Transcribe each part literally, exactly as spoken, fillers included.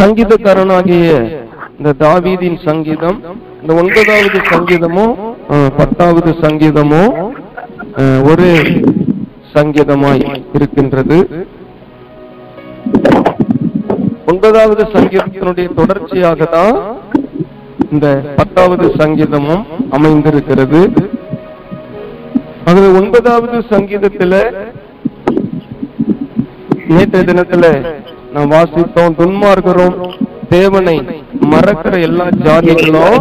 சங்கீதக்காரனாகிய இந்த தாவீதின் சங்கீதம், இந்த ஒன்பதாவது சங்கீதமோ பத்தாவது சங்கீதமோ ஒரே சங்கீதமாய் இருக்கின்றது. ஒன்பதாவது சங்கீதத்தினுடைய தொடர்ச்சியாக தான் இந்த பத்தாவது சங்கீதமும் அமைந்திருக்கிறது. ஆகவே ஒன்பதாவது சங்கீதத்துல நேற்றைய தினத்துல நாம் வாசித்தோம், துன்மார்க்கரும் தேவனை மறக்கிற எல்லா ஜாதிகளும்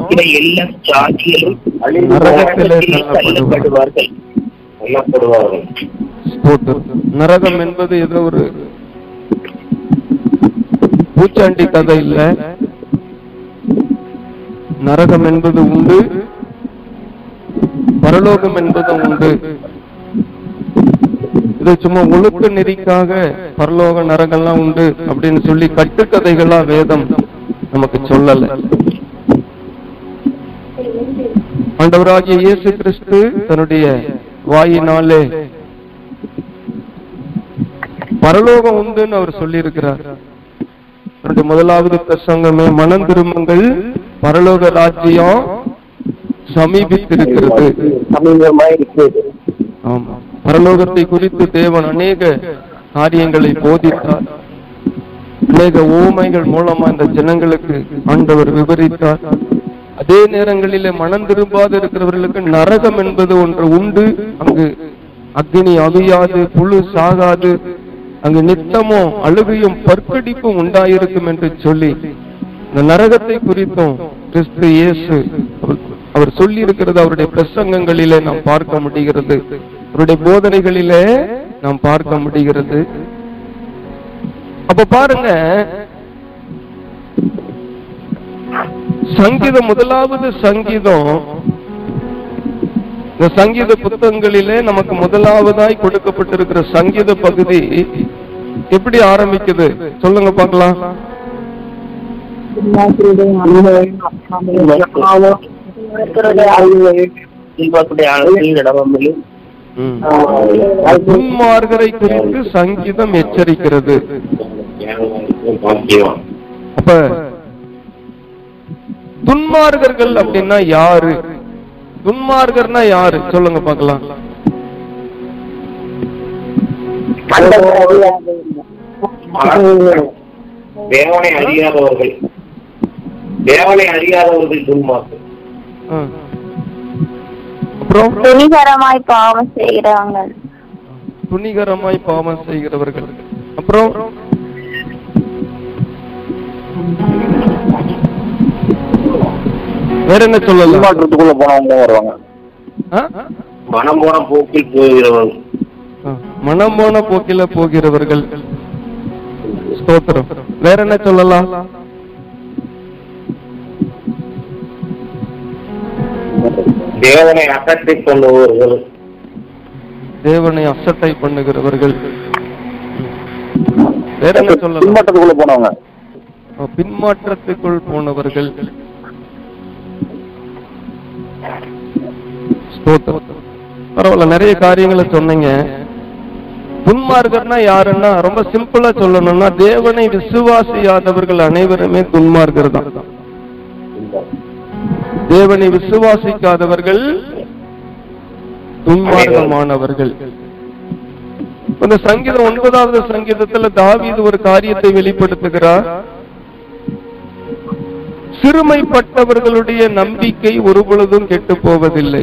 நரகம் என்பது ஏதோ ஒரு பூச்சாண்டி கதை இல்ல. நரகம் என்பது உண்டு, பரலோகம் என்பது உண்டு. இது சும்மா ஒழுக்க நெறிக்காக பரலோக நரகம்லாம் உண்டு அப்படின்னு சொல்லி கட்டுக்கதைகளா வேதம் நமக்கு சொல்லல. ஆண்டவராகிய இயேசு கிறிஸ்து தன்னுடைய வாயினாலே பரலோகம் உண்டுன்னு அவர் சொல்லி இருக்கிறார். தன்னுடைய முதலாவது பிரசங்கமே மனம் திரும்புங்கள், பரலோக ராஜ்யம் சமீபித்திருக்கிறது. ஆமா, பரலோகத்தை குறித்து தேவன் அநேக காரியங்களை போதித்தார். அநேக ஓமைகள் மூலமா இந்த ஜனங்களுக்கு ஆண்டவர் விவரித்தார். அதே நேரங்களிலே மனம் திரும்பாது இருக்கிறவர்களுக்கு நரகம் என்பது ஒன்று உண்டு. அங்கு அக்னி அழியாது, புழு சாகாது, அங்கு நித்தமும் அழுகையும் பற்கடிப்பும் உண்டாயிருக்கும் என்று சொல்லி இந்த நரகத்தை குறித்தும் கிறிஸ்து இயேசு அவர் சொல்லி இருக்கிறது அவருடைய பிரசங்கங்களிலே நாம் பார்க்க முடிகிறது, அவருடைய போதனைகளிலே நாம் பார்க்க முடிகிறது. அப்ப பாருங்க, சங்கீதம் முதலாவது சங்கீதம், இந்த சங்கீத புத்தகங்களிலே நமக்கு முதலாவதாய் கொடுக்கப்பட்டிருக்கிற சங்கீத பகுதி எப்படி ஆரம்பிக்குது சொல்லுங்க பார்க்கலாம். துன்மார்க்கரை குறித்து சங்கீதம் எச்சரிக்கிறது. அப்ப துன்மார்க்கர்கள் அப்படின்னா யாரு? துன்மார்க்கர்னா யாரு சொல்லுங்க பார்க்கலாம். தேவனை அறியாதவர்கள், தேவனை அறியாதவர்கள் துன்மார்க்கர். துணிகரமாய் பாவம் செய்கிறவர்கள், துணிகரமாய் பாவம் செய்கிறவர்கள். அப்புறம் வேற என்ன சொல்லல போனவங்க வருவாங்க, மனம் போன போக்கில் போகிறவர்கள், மனம் போன போக்கில போகிறவர்கள். ஸ்தோத்திரம். வேற என்ன சொல்லலாம்? தேவனை அசட்டை பண்ணுபவர்கள், தேவனை அசட்டை பண்ணுகிறவர்கள். வேற என்ன சொல்லலாம்? பின்மாற்றத்துக்குள்ள போனவங்க, பின்மாற்றத்துக்குள் போனவர்கள். பரவாயில்ல, நிறைய காரியங்களை சொன்னீங்க. துன்மார்க்கர்னா யாருன்னா ரொம்ப சிம்பிளா சொல்லணும்னா தேவனை விசுவாசியாதவர்கள் அனைவருமே துன்மார்க்கர் தான். தேவனை விசுவாசிக்காதவர்கள் துன்மார்க்கமானவர்கள். இந்த சங்கீதம் ஒன்பதாவது சங்கீதத்துல தாவீது ஒரு காரியத்தை வெளிப்படுத்துகிறார். சிறுமைப்பட்டவர்களுடைய நம்பிக்கை ஒருபொழுதும் கெட்டு போவதில்லை.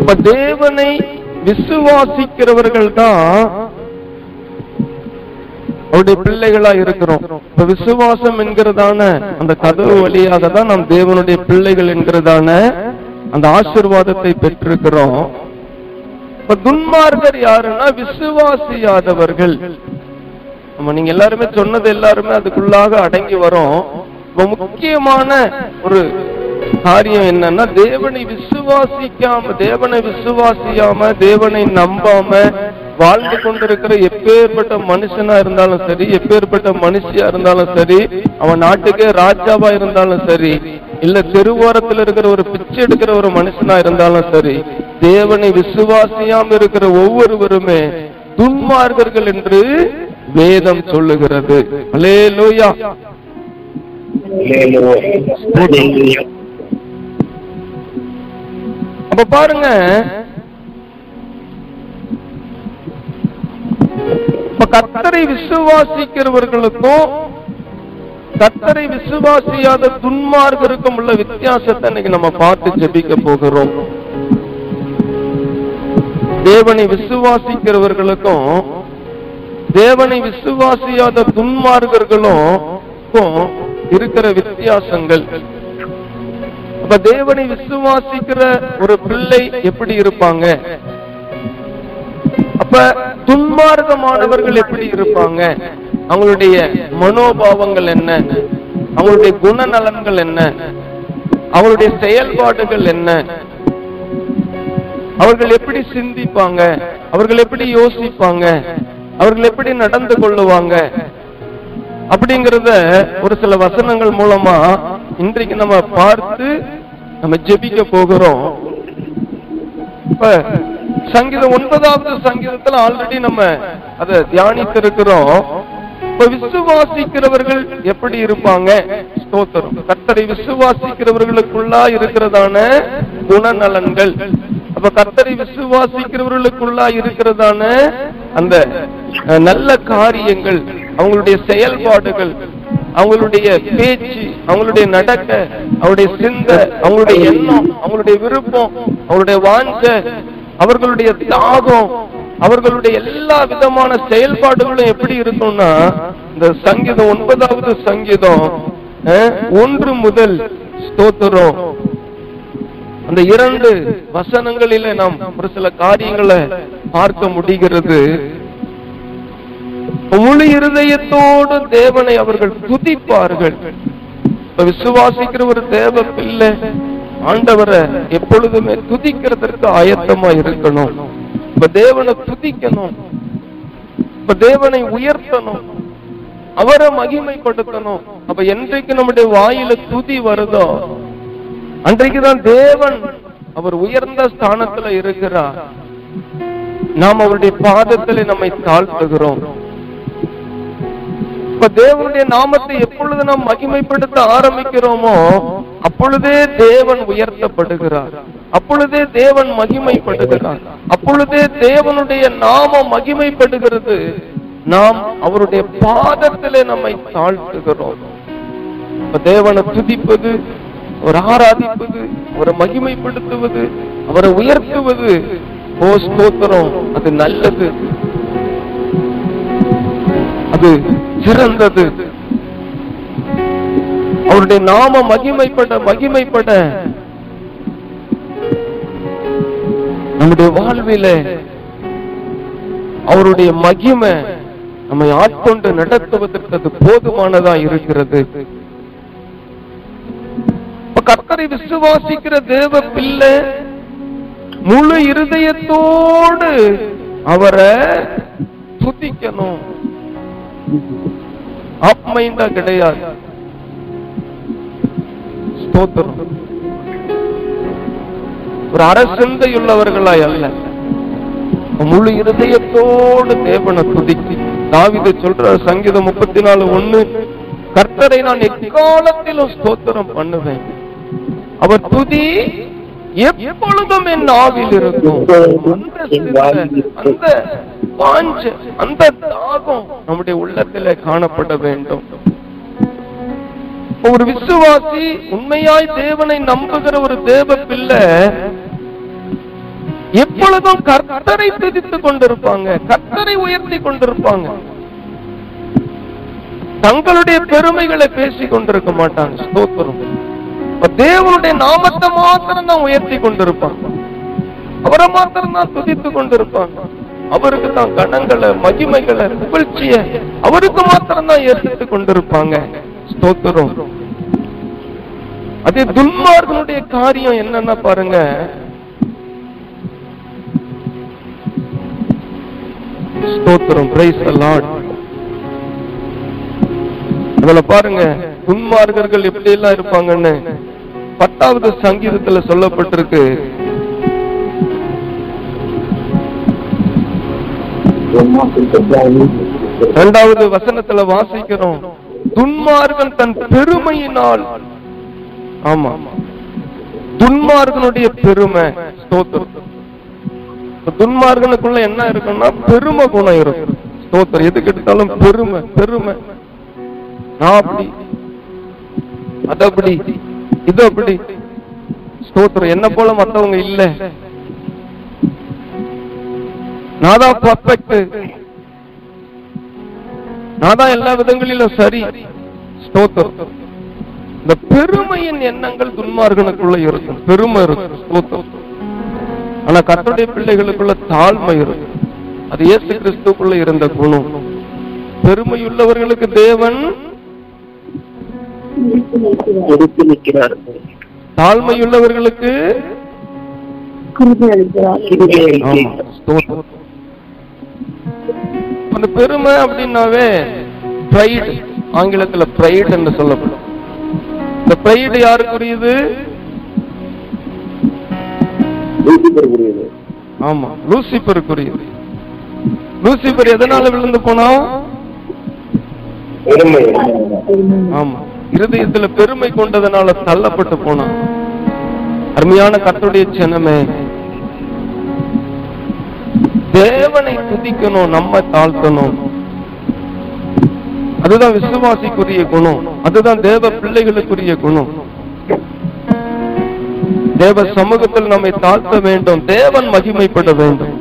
இப்ப தேவனை விசுவாசிக்கிறவர்கள் தான் அவருடைய பிள்ளைகளா இருக்கிறோம். இப்ப விசுவாசம் என்கிறதான அந்த கதவு வழியாக தான் நாம் தேவனுடைய பிள்ளைகள் என்கிறதான அந்த ஆசீர்வாதத்தை பெற்றிருக்கிறோம். இப்ப துன்மார்க்கர் யாருன்னா விசுவாசியாதவர்கள். நம்ம நீங்க எல்லாருமே சொன்னது எல்லாருமே அதுக்குள்ளாக அடங்கி வரும். முக்கியமான ஒரு காரியம் என்னன்னா தேவனை விசுவாசிக்காம, தேவனை விசுவாசியாம, தேவனை நம்பாம வாழ்ந்து கொண்டிருக்கிற எப்பேற்பட்ட மனுஷனா இருந்தாலும் சரி, எப்பேற்பட்ட மனுஷியா இருந்தாலும் சரி, அவன் நாட்டுக்கே ராஜாவா இருந்தாலும் சரி, இல்ல தெருவோரத்துல இருக்கிற ஒரு பிச்சை எடுக்கிற ஒரு மனுஷனா இருந்தாலும் சரி, தேவனை விசுவாசியாம இருக்கிற ஒவ்வொருவருமே துன்மார்க்கர்கள் என்று வேதம் சொல்லுகிறது. அல்லேலூயா. அப்ப பாருங்க, கர்த்தரை விசுவாசிக்கிறவர்களுக்கும் கர்த்தரை விசுவாசியாத துன்மார்க்கருக்கும் உள்ள வித்தியாசத்தை இன்னைக்கு நம்ம பார்த்து ஜெபிக்க போகிறோம். தேவனை விசுவாசிக்கிறவர்களுக்கும் தேவனை விசுவாசியாத துன்மார்க்கர்களுக்கும் இருக்கிற வித்தியாசங்கள். அப்ப தேவனை விசுவாசிக்கிற ஒரு பிள்ளை எப்படி இருப்பாங்க, அப்ப துன்மார்க்கமானவர்கள் எப்படி இருப்பாங்க, அவங்களுடைய மனோபாவங்கள் என்ன, அவங்களுடைய குணநலன்கள் என்ன, அவங்களுடைய செயல்பாடுகள் என்ன, அவர்கள் எப்படி சிந்திப்பாங்க, அவர்கள் எப்படி யோசிப்பாங்க, அவர்கள் எப்படி நடந்து கொள்ளுவாங்க அப்படிங்கறத ஒரு சில வசனங்கள் மூலமா இன்றைக்கு நம்ம பார்த்து நம்ம ஜெபிக்க போகிறோம். இப்ப சங்கீதம் ஒன்பதாவது சங்கீதத்துல ஆல்ரெடி நம்ம அதை தியானித்திருக்கிறோம். இப்ப விசுவாசிக்கிறவர்கள் எப்படி இருப்பாங்க, ஸ்தோத்திரம், கர்த்தரை விசுவாசிக்கிறவர்களுக்குள்ளா இருக்கிறதான குணநலன்கள், அப்ப கர்த்தரை விசுவாசிக்கிறவர்களுக்குள்ளா இருக்கிறதான அந்த நல்ல காரியங்கள், அவங்களுடைய செயல்பாடுகள், அவங்களுடைய பேச்சு, அவங்களுடைய நடக்க, அவருடைய சிந்தை, அவங்களுடைய எண்ணம், அவங்களுடைய விருப்பம், அவருடைய வாஞ்சை, அவர்களுடைய தாகம், அவர்களுடைய எல்லா விதமான செயல்பாடுகளும் எப்படி இருக்கும்னா, இந்த சங்கீதம் ஒன்பதாவது சங்கீதம் ஒன்று முதல் ஸ்தோத்திரம் அந்த இரண்டு வசனங்களில நாம் ஒரு சில காரியங்களை பார்க்க முடிகிறது. முழு இருதயத்தோடு தேவனை அவர்கள் துதிப்பார்கள். இப்ப விசுவாசிக்கிற ஒரு தேவ பிள்ளை ஆண்டவரை எப்பொழுதுமே துதிக்கிறதற்கு ஆயத்தமா இருக்கணும். இப்ப தேவனை துதிக்கணும், இப்ப தேவனை உயர்த்தணும், அவரை மகிமைப்படுத்தணும். அப்ப என்றைக்கு நம்முடைய வாயில துதி வருதோ அன்றைக்குதான் தேவன் அவர் உயர்ந்த ஸ்தானத்துல இருக்கிறார். நாம் அவருடைய பாதத்தில் நம்மை தாழ்த்துகிறோம். இப்ப தேவனுடைய நாமத்தை எப்பொழுது நாம் மகிமைப்படுத்த ஆரம்பிக்கிறோமோ அப்பொழுதே தேவன் உயர்த்தப்படுகிறார், அப்பொழுதே தேவன் மகிமைப்படுகிறார், அப்பொழுதே தேவனுடைய நாமம் மகிமைப்படுகிறது. நாம் அவருடைய பாதத்திலே நம்மை தாழ்த்துகிறோம். இப்ப தேவனை துதிப்பது, அவரை ஆராதிப்பது, அவரை மகிமைப்படுத்துவது, அவரை உயர்த்துவது, ஓ ஸ்தோத்திரம், அது நல்லது, அது சிறந்தது. அவருடைய நாம மகிமைப்பட மகிமைப்பட நம்முடைய வாழ்வில அவருடைய மகிமை நம்மை ஆட்கொண்டு நடத்துவதற்கு அது போதுமானதா இருக்கிறது. கர்த்தரை விசுவாசிக்கிற தேவ பிள்ளை முழு இருதயத்தோடு அவரை துதிக்கணும். ஆப்மைண்டா கிடையாது. ஒரு அரசிந்தையுள்ளவர்களாய் அல்ல, முழு இருதயத்தோடு தேவனை துதித்து தாவீது சொல்ற சங்கீதம் முப்பத்தி நாலு ஒண்ணு, கர்த்தரை நான் எக்காலத்திலும் ஸ்தோத்திரம் பண்ணுவேன், அவர் துதி எப்பொழுதும் என் நாவில் இருக்கும். அந்த வாஞ்சை, அந்த தாகம் நம்முடைய உள்ளத்திலே காணப்பட வேண்டும். ஒரு விசுவாசி, உண்மையாய் தேவனை நம்புகிற ஒரு தேவ பிள்ளை எப்பொழுதும் கர்த்தரை துதித்துக் கொண்டிருப்பாங்க, கர்த்தரை உயர்த்தி கொண்டிருப்பாங்க, தங்களுடைய பெருமைகளை பேசிக் கொண்டிருக்க மாட்டாங்க. ஸ்தோத்திரம். தேவனுடைய நாமத்தை மாத்திரம் தான் உயர்த்தி கொண்டிருப்பாங்க, அவரை மாத்திரம் தான் துதித்துக் கொண்டிருப்பாங்க, அவருக்கு தான் கணங்களை, மகிமைகளை, புகழ்ச்சியை அவருக்கு மாத்திரம் தான் ஏற்படுத்திக் கொண்டிருப்பாங்க. ஸ்தோத்திரம். அதே துன்மார்க்கனுடைய காரியம் என்னன்னா பாருங்க, ஸ்தோத்திரம், பிரைஸ் தி லார்ட். அதுல பாருங்க துன்மார்க்கர்கள் எப்படி எல்லாம் இருப்பாங்கன்னு பத்தாவது சங்கீதத்துல சொல்லப்பட்டிருக்கு. இரண்டாவது வசனத்துல வாசிக்கிறோம், துன்மார்கன் தன் பெருமையினால், ஆமா துன்மார்கனுடைய பெருமை, துன்மார்கனுக்குள்ள என்ன இருக்குன்னா பெருமை குணம் இருக்கும். ஸ்தோத்திரம். எதுக்கு எடுத்தாலும் பெருமை பெருமை, நான் அப்படி அது அப்படி இது அப்படி. ஸ்தோத்திரம். என்ன போல மற்றவங்க இல்ல, நாதான் பர்ஃபெக்ட், நாதான் எல்லா விதங்களிலும் சரி. ஸ்தோத்திரம். இந்த பெருமையின் எண்ணங்கள் துன்மார்கனுக்குள்ள இருக்கும், பெருமை இருக்கும். ஸ்தோத்திரம். ஆனா கர்த்தருடைய பிள்ளைகளுக்குள்ள தாழ்மை இருக்கும். அது இயேசு கிறிஸ்துக்குள்ள இருந்த குணம். பெருமையுள்ளவர்களுக்கு தேவன் தாழ்மையுள்ளவர்களுக்கு பெருமை அப்படின்னாவே பிரைட், ஆங்கிலத்தில் பிரைட் என்று சொல்லப்படும். இந்த பிரைட் யாருக்குரியது? ஆமா, லூசிபருக்குரியது. லூசிபர் எதனால விழுந்து போனா? ஆமா, இருதயத்துல பெருமை கொண்டதனால தள்ளப்பட்டு போனான். அருமையான கர்த்தருடைய ஜனமே, தேவனை துதிக்கணும், நம்ம தாழ்த்தணும். அதுதான் விசுவாசிக்குரிய குணம், அதுதான் தேவ பிள்ளைகளுக்குரிய குணம். தேவ சமூகத்தில் நம்மை தாழ்த்த வேண்டும், தேவன் மகிமைப்பட வேண்டும்.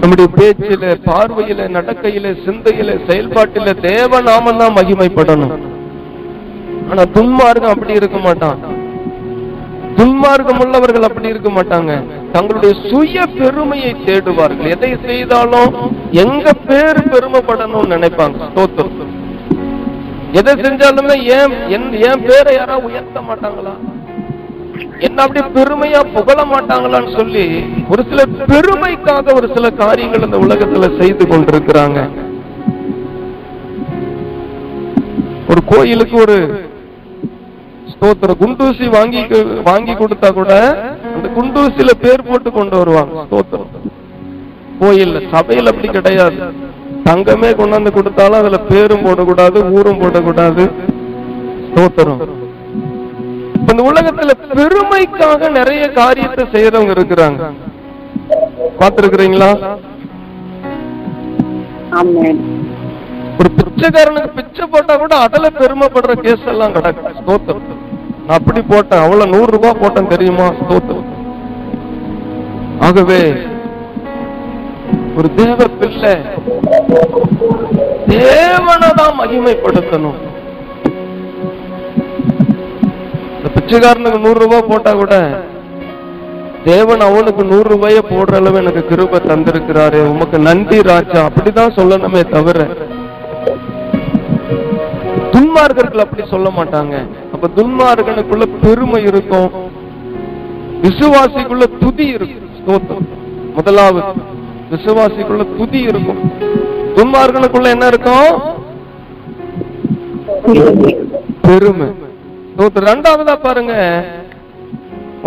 நம்முடைய பேச்சில, பார்வையில, நடக்கையில, சிந்தையில, செயல்பாட்டில தேவ நாமம் தான் மகிமைப்படணும். ஆனா துன்மார்க்கம் அப்படி இருக்க மாட்டான். துன்மார்க்கம் உள்ளவர்கள் அப்படி இருக்க மாட்டாங்க. தங்களுடைய சுய பெருமையை தேடுவார்கள். எதை செய்தாலும் எங்க பேர் பெருமைப்படணும்னு நினைப்பாங்க. ஸ்தோத்திரம். எதை செஞ்சாலுமே ஏன் என் பேரை யாரா உயர்த்த மாட்டாங்களா, என்ன அப்படி பெருமையா புகழ மாட்டாங்களான்னு சொல்லி ஒரு சில பெருமைக்காக ஒரு சில காரியங்கள் இந்த உலகத்துல செய்து கொண்டிருக்கிறாங்க. ஒரு கோயிலுக்கு ஒரு ஸ்தோத்திர குண்டூசி வாங்கி வாங்கி கொடுத்தா கூட அந்த குண்டூசியில பேர் போட்டு கொண்டு வருவாங்க. ஸ்தோத்திரம். கோயில்ல, சபையில் அப்படி கிடையாது. தங்கமே கொண்டாந்து கொடுத்தாலும் அதுல பேரும் போடக்கூடாது, ஊரும் போடக்கூடாது. ஸ்தோத்திரம். இந்த உலகத்துல பெருமைக்காக நிறைய காரியத்தை செய்யறவங்க இருக்கிறாங்க. பாத்துருக்கிறீங்களா? ஒரு பிச்சைக்காரனுக்கு பிச்சை போட்டா கூட அதல பெருமைப்படுற கேஸ் எல்லாம் கிடக்கு. ஸ்தோத்திரம். அப்படி போட்டேன், அவ்வளவு நூறு ரூபாய் போட்டேன் தெரியுமா. ஸ்தோத்திரம். ஆகவே ஒரு தேவ பிள்ளை தேவனை தான் மகிமைப்படுத்தணும். பிச்சைக்காரனுக்கு நூறு ரூபாய் போட்டா கூட தேவன் அவனுக்கு நூறு ரூபாய போடுற அளவு எனக்கு கிருபை தந்திருக்கிறாரு, உமக்கு நன்றி ராஜா, அப்படிதான் சொல்லணுமே தவிர துன்மார்கர்கள் அப்படி சொல்ல மாட்டாங்க. அப்ப துன்மார்கனுக்குள்ள பெருமை இருக்கும், விசுவாசிக்குள்ள துதி இருக்கும். முதலாவது விசுவாசிக்குள்ள துதி இருக்கும், துன்மார்கனுக்குள்ள என்ன இருக்கும்? பெருமை. ரெண்டாவதா பாருங்க,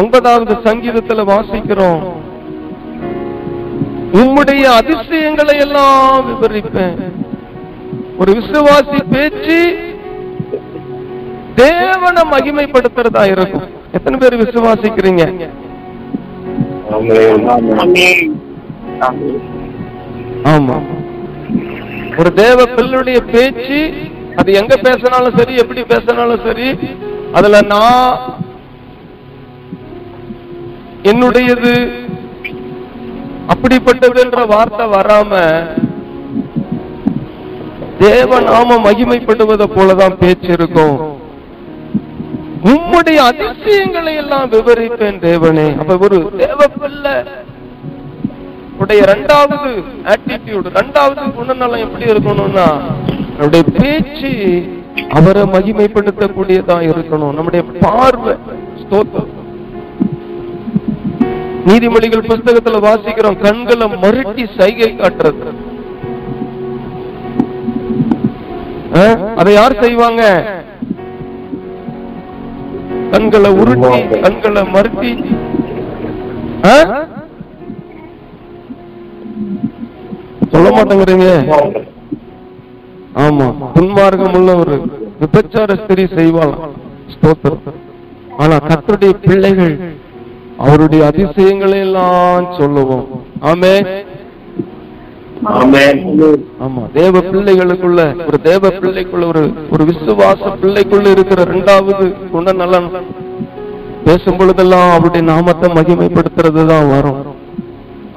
ஒன்பதாவது சங்கீதத்துல வாசிக்கிறோம், உம்முடைய அதிசயங்களை எல்லாம் விவரிப்பேன். ஒரு விசுவாசி பேச்சு தேவனை மகிமைப்படுத்துறதா இருக்கும். எத்தனை பேர் விசுவாசிக்கிறீங்க? ஆமா, ஒரு தேவ பிள்ளையுடைய பேச்சு, அது எங்க பேசினாலும் சரி, எப்படி பேசினாலும் சரி, அதுல நான் என்னுடையது அப்படிப்பட்டதுன்ற வார்த்தை வராம தேவநாம மகிமைப்படுவதை போலதான் பேச்சு இருக்கும். உம்முடைய அதிசயங்களை எல்லாம் விவரிப்பேன் தேவனே. அப்ப ஒரு தேவ பிள்ளை உடைய ரெண்டாவது ஆட்டிடியூட், ரெண்டாவது குணநலம் எப்படி இருக்கணும்னா நம்முடைய பேச்சு அவரை மகிமைப்படுத்தக்கூடியதா இருக்கணும். நம்முடைய பார்வை. ஸ்தோத்திரம். நீதிமொழிகள் புத்தகத்துல வாசிக்கிறோம், கண்களை மறுட்டி சைகை காட்டுறது. அதை யார் செய்வாங்க? கண்களை உருட்டி, கண்களை மறுட்டி, சொல்ல போக மாட்டேங்கிறீங்க. ஆமா, துன்மார்க்கம் உள்ளவர் விபச்சார ஸ்திரீ செய்வாளாம். ஸ்தோத்திரம். ஆனா கர்த்தருடைய பிள்ளைகள் அவருடைய அதிசயங்களை எல்லாம் சொல்லுவோம். ஆமென். ஆமா, தேவ பிள்ளைகளுக்குள்ள ஒரு தேவ பிள்ளைக்குள்ள ஒரு ஒரு விசுவாச பிள்ளைக்குள்ள இருக்கிற இரண்டாவது குண நலன், பேசும் பொழுதெல்லாம் அவருடைய நாமத்தை மகிமைப்படுத்துறது தான் வரும்.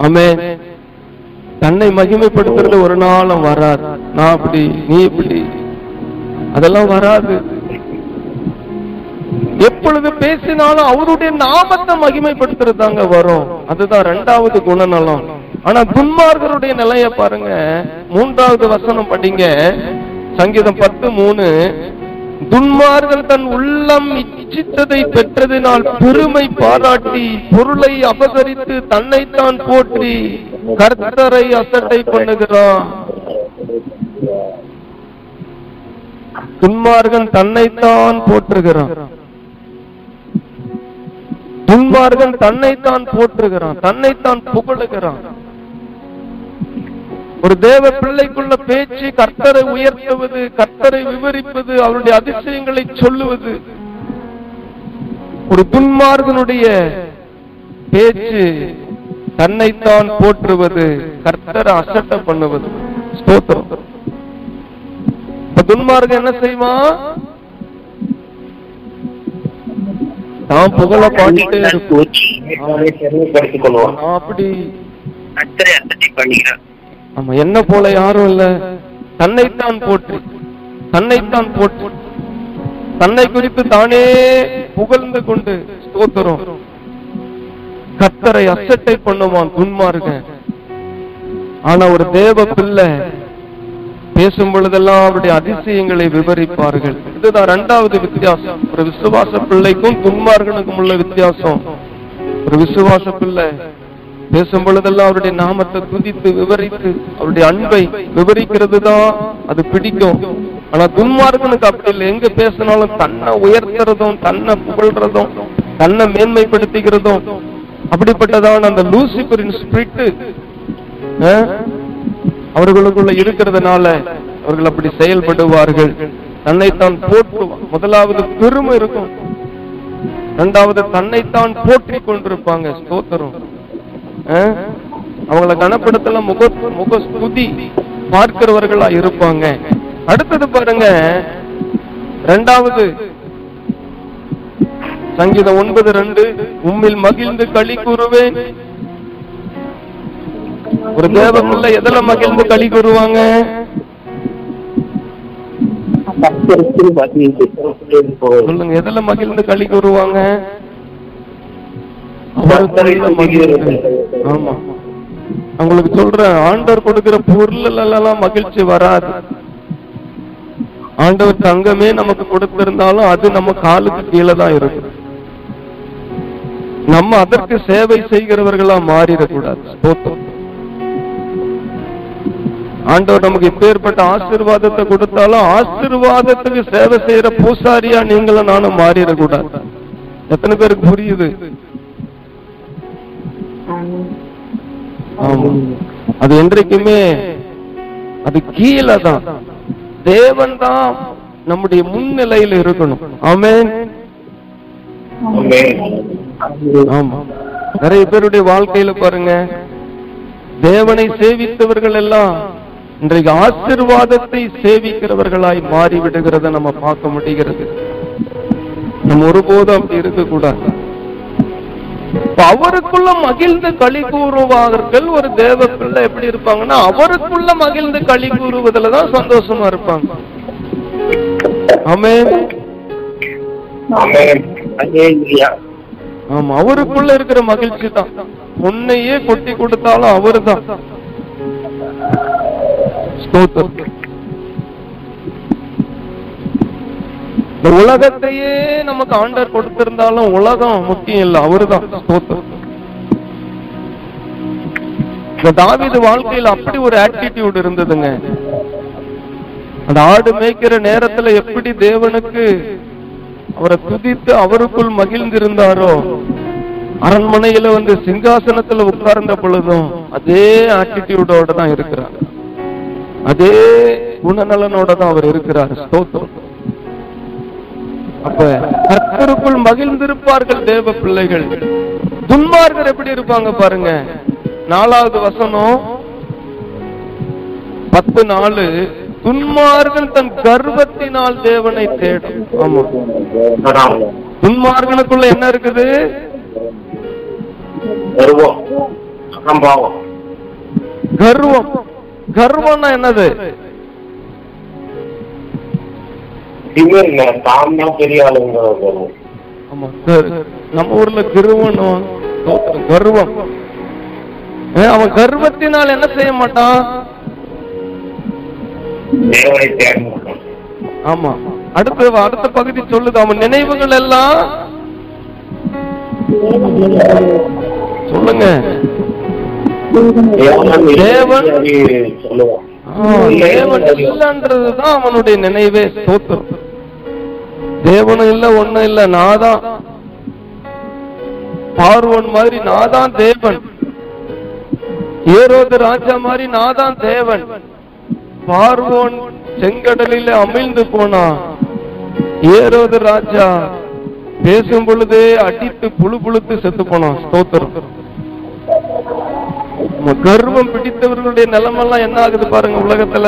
ஆமென். தன்னை மகிமைப்படுத்துறது ஒரு நாளும் வராது. நான் இப்படி, நீ இப்படி, அதெல்லாம் வராது. எப்பொழுது பேசினாலும் அவருடைய நாமத்தை மகிமைப்படுத்துறது தாங்க வரும். அதுதான் இரண்டாவது குணநலம். ஆனா துன்மார்க்கருடைய நிலைய பாருங்க. மூன்றாவது வசனம் படிங்க, சங்கீதம் பத்து மூணு. துன்மார்க்கன் தன் உள்ளம் இச்சித்ததை பெற்றதினால் பெருமை பாராட்டி பொருளை அபகரித்து தன்னைத்தான் போற்றி கர்த்தரை அசட்டை பண்ணுகிறான். துன்மார்க்கன் தன்னைத்தான் போற்றுகிறான். துன்மார்க்கன் தன்னைத்தான் போற்றுகிறான், தன்னைத்தான் புகழுகிறான். ஒரு தேவ பிள்ளைக்குள்ள பேச்சு கர்த்தரை உயர்த்துவது, கர்த்தரை விவரிப்பது, அவருடைய அதிசயங்களை சொல்லுவது. ஒரு துன்மார்கனுடைய பேச்சு தன்னைத்தான் போற்றுவது, கர்த்தரை அசட்டை பண்ணுவது. ஸ்தோத்திரம். துன்மார்கன் என்ன செய்வான்? தான் புகழ பாடிட்டு அப்படி ஆமா, என்ன போல யாரும் இல்ல. தன்னைத்தான் போற்றி, தன்னைத்தான் போற்றி, தன்னை குறித்து தானே புகழ்ந்து கொண்டு. ஸ்தோத்திரம். கர்த்தரை அசட்டை பண்ணுவான் துன்மார்க்கன். ஆனா ஒரு தேவ பிள்ளை பேசும் பொழுதெல்லாம் அவருடைய அதிசயங்களை விவரிப்பார்கள். இதுதான் இரண்டாவது வித்தியாசம். ஒரு விசுவாச பிள்ளைக்கும் துன்மார்க்கனுக்கும் உள்ள வித்தியாசம். ஒரு விசுவாச பிள்ளை பேசும் பொழுதெல்லாம் அவருடைய நாமத்தை துதித்து விவரித்து அவருடைய அன்பை விவரிக்கிறது தான் அது பிடிக்கும். ஆனா துன்மார்க்கனுக்கு அப்படி இல்லை. எங்க பேசினாலும் தன்னை உயர்த்துறதும், தன்னை புகழ்றதும், தன்னை மேன்மைப்படுத்திக்கிறதும். அப்படிப்பட்டதான அந்த லூசிபரின் ஸ்பிரிட் அவர்களுக்குள்ள இருக்கிறதுனால அவர்கள் அப்படி செயல்படுவார்கள். தன்னைத்தான் போற்றுவான். முதலாவது பெருமை இருக்கும், இரண்டாவது தன்னைத்தான் போற்றி கொண்டிருப்பாங்க. ஸ்தோத்திரம். அவங்களை கனப்படுத்தல முக முகஸ்துதி பார்க்கிறவர்களா இருப்பாங்க. அடுத்தது பாருங்க, இரண்டாவது சங்கீதம் ஒன்பது இரண்டு. உம்மில் மகிழ்ந்து களி கூறுவேன். ஒரு தேவ பிள்ளை எதுல மகிழ்ந்து களி கூறுவாங்க? சொல்லுங்க, எதுல மகிழ்ந்து களி கூறுவாங்க? அவங்களுக்கு சொல்ற ஆண்டவர் கொடுக்கிற பொருள் மகிழ்ச்சி வராது. ஆண்டவர் தங்கமே நமக்கு கொடுத்திருந்தாலும் அது நம்ம காலுக்கு கீழே தான் இருக்கும். நம்ம அதற்கு சேவை செய்கிறவர்களா மாறிடக்கூடாது. ஆண்டவர் நமக்கு இப்பேற்பட்ட ஆசீர்வாதத்தை கொடுத்தாலும் ஆசீர்வாதத்துக்கு சேவை செய்யற பூசாரியா நீங்களும் நானும் மாறிடக்கூடாது. எத்தனை பேருக்கு புரியுது? அது என்றைக்குமே அது கீழே தான். தேவன் தான் நம்முடைய முன்னிலையில் இருக்கணும். ஆமென். ஆமா, நிறைய பேருடைய வாழ்க்கையில பாருங்க, தேவனை சேவித்தவர்கள் எல்லாம் இன்றைக்கு ஆசீர்வாதத்தை சேவிக்கிறவர்களாய் மாறிவிடுகிறத நம்ம பார்க்க முடிகிறது. நம்ம ஒருபோதும் அப்படி இருக்கக்கூடாது. அவருக்குள்ள மகிழ்ந்து களி கூறுவார்கள். ஒரு தேவ பிள்ளை எப்படி இருப்பாங்கன்னா அவருக்குள்ள மகிழ்ந்து களி கூறுவதுலதான் சந்தோஷமா இருப்பாங்க. ஆமென். ஆமா, அவருக்குள்ள இருக்கிற மகிழ்ச்சி தான். உன்னையே கொட்டி கொடுத்தாலும் அவரு தான். உலகத்தையே நமக்கு ஆண்டவர் கொடுத்திருந்தாலும் உலகம் முக்கியம் இல்ல, அவருதான். தாவீது வாழ்க்கையில் அப்படி ஒரு ஆட்டிடியூட் இருந்ததுங்க. அந்த ஆடு மேய்க்கிற நேரத்துல எப்படி தேவனுக்கு அவரை துதித்து அவருக்குள் மகிழ்ந்திருந்தாரோ, அரண்மனையில வந்து சிங்காசனத்துல உட்கார்ந்த பொழுதும் அதே ஆட்டிடியூடோட தான் இருக்கிறாங்க. அதே குணநலனோட தான் அவர் இருக்கிறார். ஸ்தோத்திரம். அப்ப கர்த்தருக்குள் மகிழ்ந்திருப்பார்கள் தேவ பிள்ளைகள். துன்மார்க்கர் எப்படி இருப்பாங்க பாருங்க. நாலாவது வசனம் பத்து நாலு, துன்மார்கன் தன் கர்வத்தினால் தேவனை தேடும். ஆமா, துன்மார்கனுக்குள்ள என்ன இருக்குது? கர்வம். கர்வம் கர்வம்னா என்னது? நம்ம ஊர்ல கர்வம். கர்வம் அவன் கர்வத்தினால் என்ன செய்ய மாட்டான்? ஆமா, அடுத்த அடுத்த பகுதி சொல்லுது அவன் நினைவுகள் எல்லாம். சொல்லுங்க, தேவன் இல்லன்றதுதான் அவனுடைய நினைவே. சோத்திரம். தேவனும் இல்ல, ஒண்ணும் இல்ல, நாதான் பார்வோன் மாதிரி நாதான் தேவன், ஏரோது ராஜா மாதிரி நாதான் தேவன். பார்வோன் செங்கடலில அமிழ்ந்து போனா, ஏரோது ராஜா பேசும் பொழுதே அடித்து புழு புழுத்து செத்து போனான். ஸ்தோத்திரம். கர்வம் பிடித்தவர்களுடைய நிலைமெல்லாம் என்ன ஆகுது பாருங்க உலகத்துல.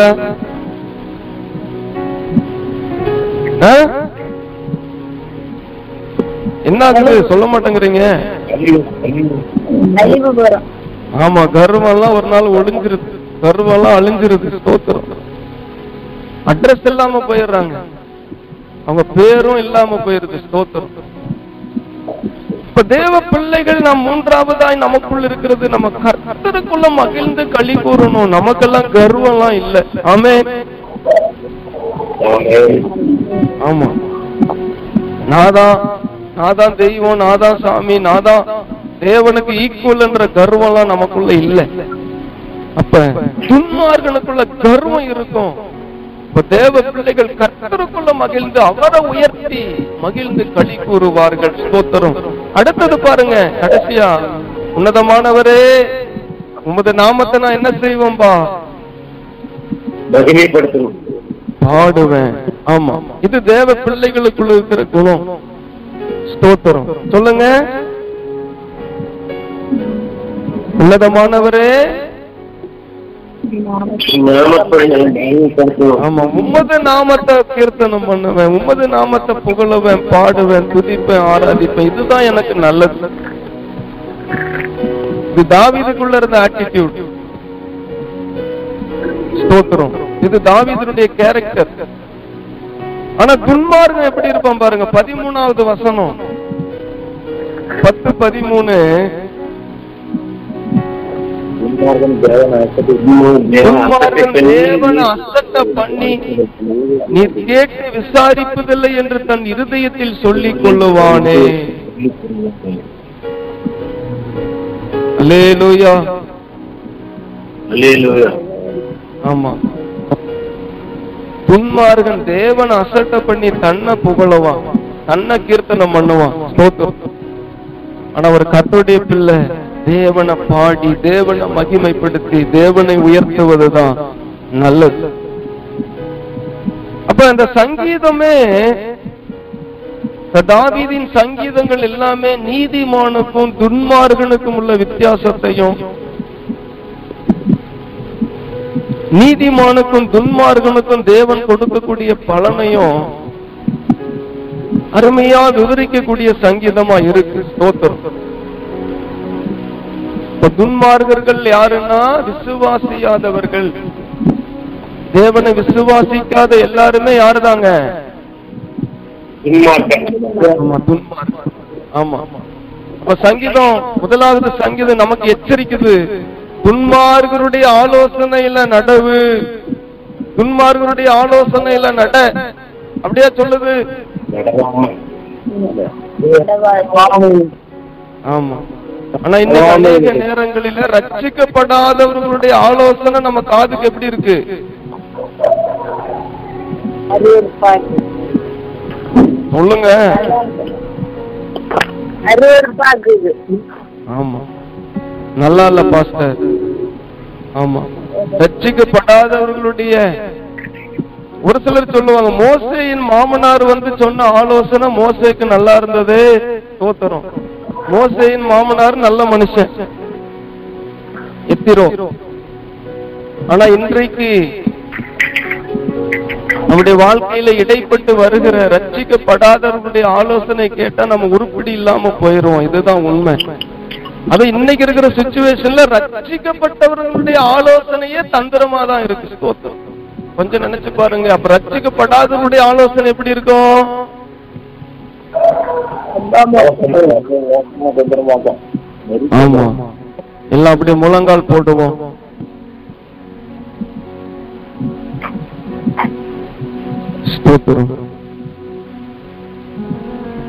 என்ன ஆகுது சொல்ல மாட்டேங்கிறீங்க. ஆமா, கர்வம் எல்லாம் ஒரு நாள் ஒளிஞ்சிருது, கர்வம் எல்லாம் அழிஞ்சிருது. ஸ்தோத்திரம். அட்ரஸ் இல்லாம போயிடுறாங்க, அவங்க பேரும் இல்லாம போயிருது. ஸ்தோத்திரம். இப்ப தேவ பிள்ளைகள் நாம் மூன்றாவதாய் நமக்குள் இருக்கிறது, நம்ம கர்த்தருக்குள்ள மகிழ்ந்து களி கூறணும். நமக்கெல்லாம் கர்வம்லாம் இல்லை. ஆமென். ஆமா, நாதான் நாதான் தெய்வம், நாதான் சாமி, நாதான் தேவனுக்கு ஈக்குவல் என்ற கர்வம்லாம் நமக்குள்ள இல்லை. அப்ப துன்மார்களுக்குள்ள கர்வம் இருக்கும். தேவ பிள்ளைகள் கர்த்தருக்குள்ள மகிழ்ந்து அவரை உயர்த்தி மகிழ்ந்து களி கூறுவார்கள். ஸ்தோத்திரம். அடுத்தது பாருங்க, கடைசியா, உன்னதமானவரே உமது நாமத்தை நான் என்ன செய்வோம்பா? மகிமைப்படுத்துவேன், பாடுவேன். ஆமா, இது தேவ பிள்ளைகளுக்குள்ள இருக்கிற குணம். ஸ்தோத்திரம். சொல்லுங்க, உன்னதமானவரே உமது நாமத்தை கீர்த்தனம் பண்ணுவேன், உமது நாமத்தை புகழுவேன், பாடுவேன், துதிப்பேன், ஆராதிப்பேன். இதுதான் எனக்கு நல்லது. இது தாவீதுக்குள்ள இருந்த ஆட்டிடியூட். ஸ்தோத்திரம். இது தாவீதுடைய கேரக்டர். ஆனா துன்மார்கன் எப்படி இருப்பான் பாருங்க. பதிமூணாவது வசனம் பத்து பதிமூணு, விசாரிப்பதில்லை என்று தன் இருதயத்தில் சொல்லிக் கொள்ளுவானே. அல்லேலூயா, அல்லேலூயா. ஆமா, துன்மார்கன் தேவனை அசட்ட பண்ணி தன்னை புகழவான், தன்னை கீர்த்தனம் பண்ணுவான். ஆனா ஒரு கர்த்தருடைய பிள்ளை தேவனை பாடி தேவனை மகிமைப்படுத்தி தேவனை உயர்த்துவதுதான் நல்லது. அப்ப அந்த சங்கீதமே, தாவீதின் சங்கீதங்கள் எல்லாமே நீதிமானுக்கும் துன்மார்கனுக்கும் உள்ள வித்தியாசத்தையும், நீதிமானுக்கும் துன்மார்கனுக்கும் தேவன் கொடுக்கக்கூடிய பலனையும் அருமையா விவரிக்கக்கூடிய சங்கீதமா இருக்கு. ஸ்தோத்திரம். துன்மார்கர்கள் யாருன்னா விசுவாசியாதவர்கள். தேவனை விசுவாசிக்காத எல்லாருமே யாரு தாங்க? சங்கீதம் முதலாவது சங்கீதம் நமக்கு எச்சரிக்குது, துன்மார்கருடைய ஆலோசனையில நடவு, துன்மார்கருடைய ஆலோசனையில நட. அப்படியா சொல்லுது? ஆமா. ஆனா இன்னும் அநேக நேரங்களில ரட்சிக்கப்படாதவர்களுடைய ஆலோசனை நம்ம காதுக்கு எப்படி இருக்கு? சொல்லுங்க. ஆமா, நல்லா இல்ல பாஸ்டர். ஆமா, ரட்சிக்கப்படாதவர்களுடைய ஒரு சிலர் சொல்லுவாங்க, மோசேயின் மாமனார் வந்து சொன்ன ஆலோசனை மோசேக்கு நல்லா இருந்தது. தோத்தரும் மோசேயின் மாமனார் நல்ல மனுஷன் எத்திரோ. ஆனா இன்றைக்கு நம்முடைய வாழ்க்கையில இடைப்பட்டு வருகிற ரட்சிக்கப்படாதவர்களுடைய ஆலோசனை கேட்டா நம்ம உருப்படி இல்லாம போயிடுவோம். இதுதான் உண்மை. அது இன்னைக்கு இருக்கிற சிச்சுவேஷன்ல ரட்சிக்கப்பட்டவர்களுடைய ஆலோசனையே தந்திரமா தான் இருக்கு. ஸ்தோத்திரம். கொஞ்சம் நினைச்சு பாருங்க, அப்ப ரட்சிக்கப்படாதவர்களுடைய ஆலோசனை எப்படி இருக்கும்? ஆமா, எல்லாம் அப்படியே முழங்கால் போடுவோம்.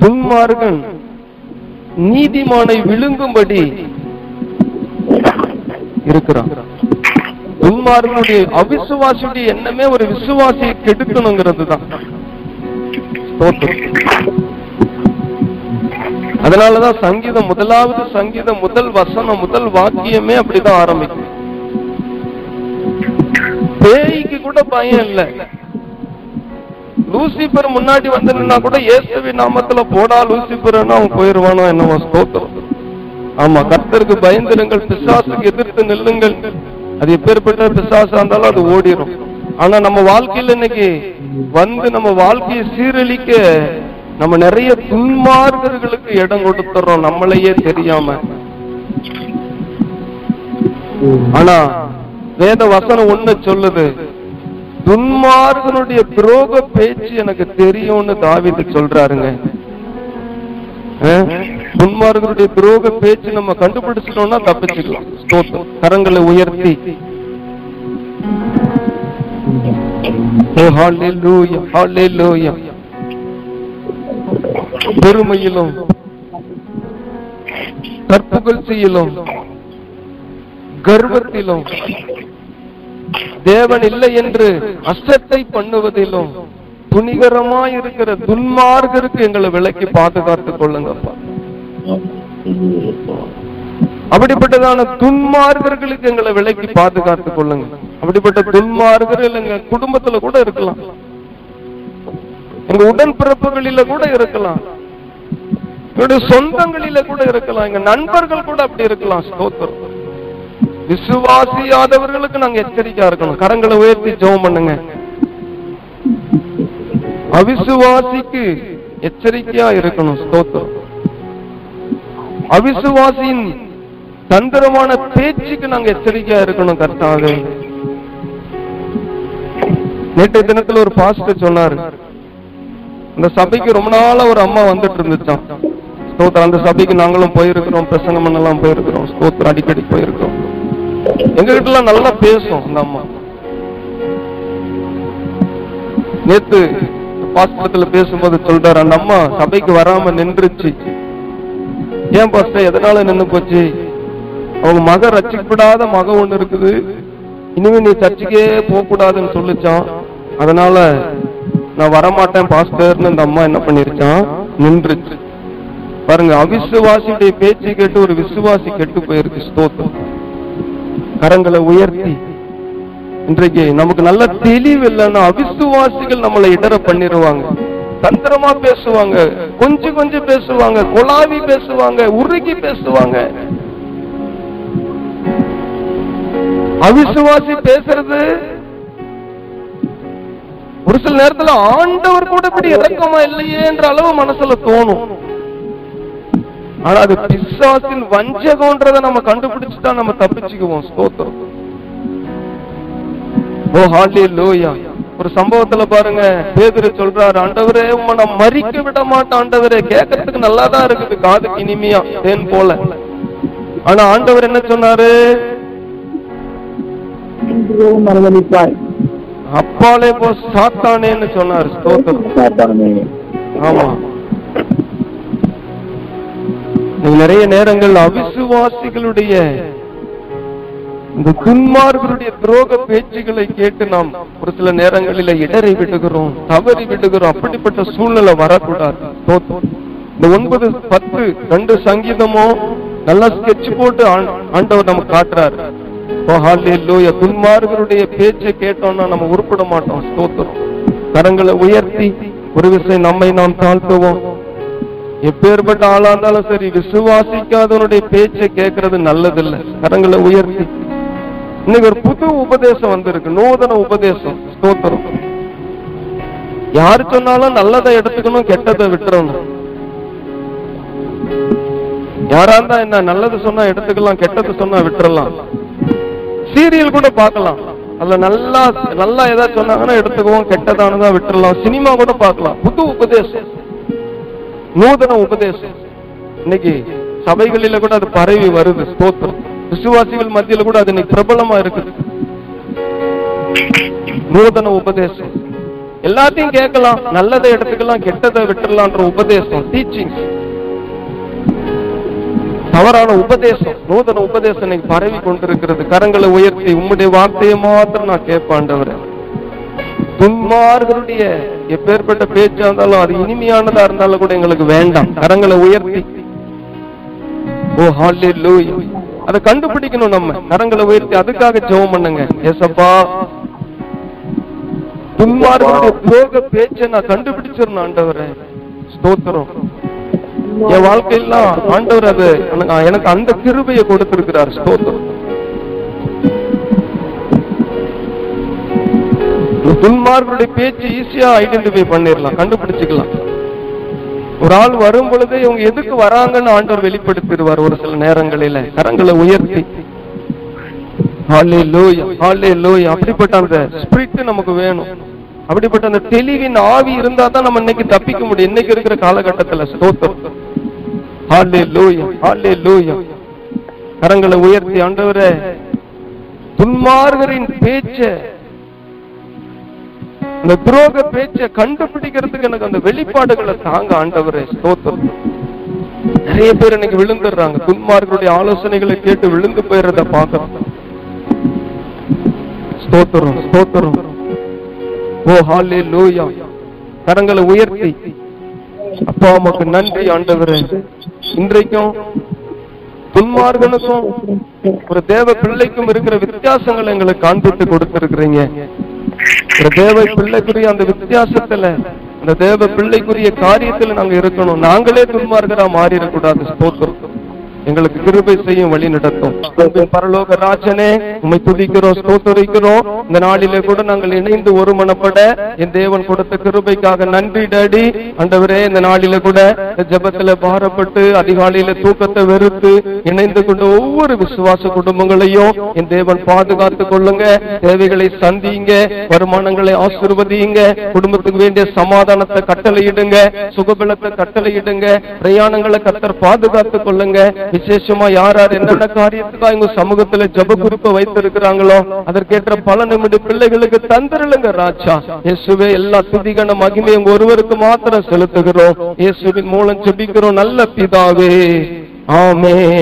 துன்மார்கன் நீதிமானை விழுங்கும்படி இருக்கிறான். துன்மார்கனுடைய அவிசுவாசியுடைய எண்ணமே ஒரு விசுவாசியை கெடுக்கணுங்கிறது தான். அதனாலதான் சங்கீதம் முதலாவது சங்கீதம் முதல் வசனம் முதல் வாக்கியமே அப்படிதான் ஆரம்பிக்கும். பேய்க்கு கூட பயம் இல்லை. லூசிபர் முன்னாடி வந்தா கூட இயேசுவி நாமத்துல போடா லூசிபர் போயிருவானோ என்னவோ. ஸ்தோத்திரம். ஆமா, கர்த்தருக்கு பயந்திருங்கள், பிசாசுக்கு எதிர்த்து நில்லுங்கள். அது எப்பேற்பட்ட பிசாசா இருந்தாலும் அது ஓடிடும். ஆனா நம்ம வாழ்க்கையில இன்னைக்கு வந்து நம்ம வாழ்க்கையை சீரழிக்க நம்ம நிறைய துன்மார்கர்களுக்கு இடம் கொடுத்துறோம் நம்மளையே தெரியாம. ஆனா வேத வசனம் ஒண்ணு சொல்லுது, துன்மார்கனுடைய துரோக பேச்சு எனக்கு தெரியும்னு தாவீது சொல்றாருங்க. துன்மார்கனுடைய துரோக பேச்சு நம்ம கண்டுபிடிச்சிட்டோம்னா தப்பிச்சுக்கலாம். ஸ்தோத்திரம். கரங்களை உயர்த்தி ஹalleluya ஹalleluya. பெருமையிலும் கற்புகழ்ச்சியிலும் கர்வத்திலும் தேவன் இல்லை என்று அஷ்டத்தை பண்ணுவதிலும் துணிகரமாய் இருக்கிற துன்மார்கருக்கு எங்களை விலக்கி பாதுகாத்துக் கொள்ளுங்கப்பா. அப்படிப்பட்டதான துன்மார்கர்களுக்கு எங்களை விலக்கி பாதுகாத்துக் கொள்ளுங்க. அப்படிப்பட்ட துன்மார்கர்கள் எங்க குடும்பத்துல கூட இருக்கலாம், எங்க உடன் பிறப்புகளில கூட இருக்கலாம், எங்களுடைய சொந்தங்களில கூட இருக்கலாம், எங்க நண்பர்கள் கூட அப்படி இருக்கலாம். ஸ்தோத்திரம். விசுவாசியாதவர்களுக்கு நாங்க எச்சரிக்கையா இருக்கணும். கரங்களை உயர்த்தி ஜெபம் பண்ணுங்க. அவிசுவாசிக்கு எச்சரிக்கையா இருக்கணும். ஸ்தோத்திரம். அவிசுவாசியின் தந்திரமான பேச்சுக்கு நாங்க எச்சரிக்கையா இருக்கணும். கர்த்தாவே, நேற்றைய தினத்துல ஒரு பாஸ்டர் சொன்னாரு, அந்த சபைக்கு ரொம்ப நாளா ஒரு அம்மா வந்துட்டு இருந்துச்சான். ஸ்தோத்திரம். அந்த சபைக்கு நாங்களும் போயிருக்கிறோம், பிரசங்கம் பண்ணலாம் போயிருக்கிறோம். ஸ்தோத்திரம். அடிக்கடி போயிருக்கிறோம். எங்ககிட்ட எல்லாம் நல்லா பேசும் அந்த அம்மா. நேத்து பாஸ்பத்தில பேசும்போது சொல்றாரு, அந்த அம்மா சபைக்கு வராம நின்றுச்சு. ஏன் பாஸ்டர், எதனால நின்று போச்சு? அவங்க மக ரட்சிக்கப்படாத மக ஒண்ணு இருக்குது, இனிமே நீ சர்ச்சுக்கே போக கூடாதுன்னு சொல்லிச்சான். அதனால நான் வரமாட்டேன் பாஸ்டர்னு அந்த அம்மா என்ன பண்ணிருச்சான், நின்றுச்சு. பாருங்க, அவிசுவாசியுடைய பேச்சு கேட்டு ஒரு விசுவாசி கெட்டு போயிருக்கு. ஸ்தோத்திரம். கரங்களை உயர்த்தி இன்றைக்கு நமக்கு நல்ல தெளிவு இல்லைன்னா அவிசுவாசிகள் நம்மளை இடர பண்ணிடுவாங்க. தந்திரமா பேசுவாங்க, கொஞ்சம் கொஞ்சம் பேசுவாங்க, கொலாவி பேசுவாங்க, உருகி பேசுவாங்க. அவிசுவாசி பேசுறது ஒரு சில நேரத்துல ஆண்டவர் கூட இப்படி இறக்கமா இல்லையே என்ற அளவு மனசுல தோணும். ஆனா அது பிசாசின் வஞ்சகம்ன்றதை நம்ம கண்டுபிடிச்சுட்டா நம்ம தப்பிச்சுக்குவோம். ஸ்தோத்திரம். ஓ ஹalleluya. ஒரு சம்பவத்துல பாருங்க, பேதுரு சொல்றாரு, ஆண்டவரே உம்மை நான் மரிக்க விட மாட்டேன் ஆண்டவரே, கேட்கறதுக்கு நல்லா தான் இருக்குது, காதுக்கு இனிமையா தேன் போல. ஆனா ஆண்டவர் என்ன சொன்னாரு, அப்பாலே போ சாத்தானேன்னு சொன்னாரு. ஸ்தோத்திரம். ஆமா, நிறைய நேரங்கள் அவிசுவாசிகளுடைய இந்த துன்மார்களுடைய துரோக பேச்சுகளை கேட்டு நாம் ஒரு சில நேரங்களில இடறி விடுகிறோம், தவறி விடுகிறோம். அப்படிப்பட்ட சூழ்நிலை வரக்கூடாது. இந்த ஒன்பது பத்து ரெண்டு சங்கீதமும் நல்லா ஸ்கெட்ச் போட்டு ஆண்டவர் நமக்கு காட்டுறாரு. துன்மார்களுடைய பேச்சை கேட்டோம்னா நம்ம உருப்பிட மாட்டோம். ஸ்தோத்திரம். கரங்களை உயர்த்தி ஒரு விஷயம் நம்மை நாம் தாழ்த்துவோம். எப்பேற்பட்ட ஆளா இருந்தாலும் சரி, விசுவாசிக்காதவனுடைய பேச்சை கேட்கறது நல்லதில்லை. கரங்களை உயர்த்தி. இன்னைக்கு ஒரு புது உபதேசம் வந்திருக்கு, நூதன உபதேசம். ஸ்தோத்திரம். யாரு சொன்னாலும் நல்லதை எடுத்துக்கணும், கெட்டதை விட்டுறணும். யாரா இருந்தா என்ன, நல்லது சொன்னா எடுத்துக்கலாம், கெட்டது சொன்னா விட்டுறலாம். சீரியல் கூட பார்க்கலாம், அதுல நல்லா நல்லா ஏதாவது சொன்னாங்கன்னா எடுத்துக்குவோம், கெட்டதானதான் விட்டுறலாம். சினிமா கூட பார்க்கலாம். புது உபதேசம், நூதன உபதேசம் இன்னைக்கு சபைகளில கூட அது பரவி வருது. ஸ்தோத்திரம். விசுவாசிகள் மத்தியில கூட அது இன்னைக்கு பிரபலமா இருக்குது. நூதன உபதேசம் எல்லாத்தையும் கேட்கலாம், நல்லதை எடுத்துக்கலாம், கெட்டதை விட்டுறலாம்ன்ற உபதேசம், டீச்சிங், தவறான உபதேசம், நூதன உபதேசம் பரவி கொண்டிருக்கிறது. கரங்களை உயர்த்தி உம்முடைய வார்த்தையை மாத்திரம் நான் கேட்பாண்டவர். துன்மார்களுடைய எப்பேற்பட்ட பேச்சா இருந்தாலும் அது இனிமையானதா இருந்தாலும் கூட எங்களுக்கு வேண்டாம். கரங்களை உயர்த்தி ஓ ஹல்லேலூயா, அதை கண்டுபிடிக்கணும் நம்ம. கரங்களை உயர்த்தி அதுக்காக ஜெபம் பண்ணுங்க. ஏசப்பா, துன்மார்களுடைய போக பேச்சை நான் கண்டுபிடிச்சிடணும் ஆண்டவரே. ஸ்தோத்திரம். என் வாழ்க்கையெல்லாம் ஆண்டவர் அது எனக்கு அந்த கிருபையை கொடுத்திருக்கிறார். ஸ்தோத்திரம். துன்மார்களுடைய பேச்சு ஈஸியா ஐடென்டிஃபை பண்ணிடலாம், கண்டுபிடிச்சுக்கலாம். ஒரு ஆள் வரும் பொழுது இவங்க எதுக்கு வராங்கன்னு ஆண்டவர் வெளிப்படுத்திடுவார் ஒரு சில நேரங்களில. கரங்களை உயர்த்தி அப்படிப்பட்ட அந்த ஸ்பிரிட் நமக்கு வேணும். அப்படிப்பட்ட அந்த தெளிவின் ஆவி இருந்தா தான் நம்ம இன்னைக்கு தப்பிக்க முடியும், இன்னைக்கு இருக்கிற காலகட்டத்தில். ஸ்தோத்திரம். ஹல்லேலூயா, ஹல்லேலூயா. கரங்களை உயர்த்தி ஆண்டவரே, துன்மார்கரின் பேச்சை, இந்த துரோக பேச்சை கண்டுபிடிக்கிறதுக்கு எனக்கு அந்த வெளிப்பாடுகளை தாங்க ஆண்டவரே. ஸ்தோத்திரம். நிறைய பேர் இன்னைக்கு விழுந்துடுறாங்க, துன்மார்களுடைய ஆலோசனைகளை கேட்டு விழுந்து போயிடுறத பார்க்கிறோம். ஸ்தோத்திரம், ஸ்தோத்திரம். ஓ ஹல்லேலூயா. கரங்களை உயர்த்தி அப்பா உமக்கு நன்றி ஆண்டவரே. இன்றைக்கும் துன்மார்களுக்கும் ஒரு தேவ பிள்ளைக்கும் இருக்கிற வித்தியாசங்களை எங்களுக்கு காண்பித்து கொடுத்திருக்கிறீங்க. ஒரு தேவ பிள்ளைக்குரிய அந்த வித்தியாசத்துல, அந்த தேவ பிள்ளைக்குரிய காரியத்துல நாங்க இருக்கணும். நாங்களே துன்மார்களா மாறிடக்கூடாது. ஸ்தோத்திரம். எங்களுக்கு கிருபை செய்யும், வழி நடத்தும். பரலோக ராஜனே, உம்மை துதிக்கிறோம், ஸ்தோத்தரிக்கிறோம். இந்த நாளிலே கூட நாங்கள் இணைந்து ஒரு மனப்பட என் தேவன் கொடுத்த கிருபைக்காக நன்றி டாடி. ஆண்டவரே, இந்த நாளில கூட ஜெபத்துல பாரப்பட்டு அதிகாலையில தூக்கத்தை வெறுத்து இணைந்து கொண்ட ஒவ்வொரு விசுவாச குடும்பங்களையும் என் தேவன் பாதுகாத்து கொள்ளுங்க. தேவைகளை சந்தியுங்க, வருமானங்களை ஆசீர்வதியுங்க, குடும்பத்துக்கு வேண்டிய சமாதானத்தை கட்டளையிடுங்க, சுகபலத்தை கட்டளையிடுங்க, பிரயாணங்களை கர்த்தர் பாதுகாத்து கொள்ளுங்க. விசேஷமா யார் யார் என்னென்ன காரியத்துக்காக எங்க சமூகத்துல ஜெப குறிப்பை வைத்திருக்கிறாங்களோ அதற்கேற்ற பலன் நம்முடைய பிள்ளைகளுக்கு தந்திரலுங்க ராஜா. இயேசுவே, எல்லா துதிகன மகிமையும் ஒருவருக்கு மாத்திரம் செலுத்துகிறோம். இயேசுவின் மூலம் ஜெபிக்கிறோம் நல்ல பிதாவே, ஆமென்.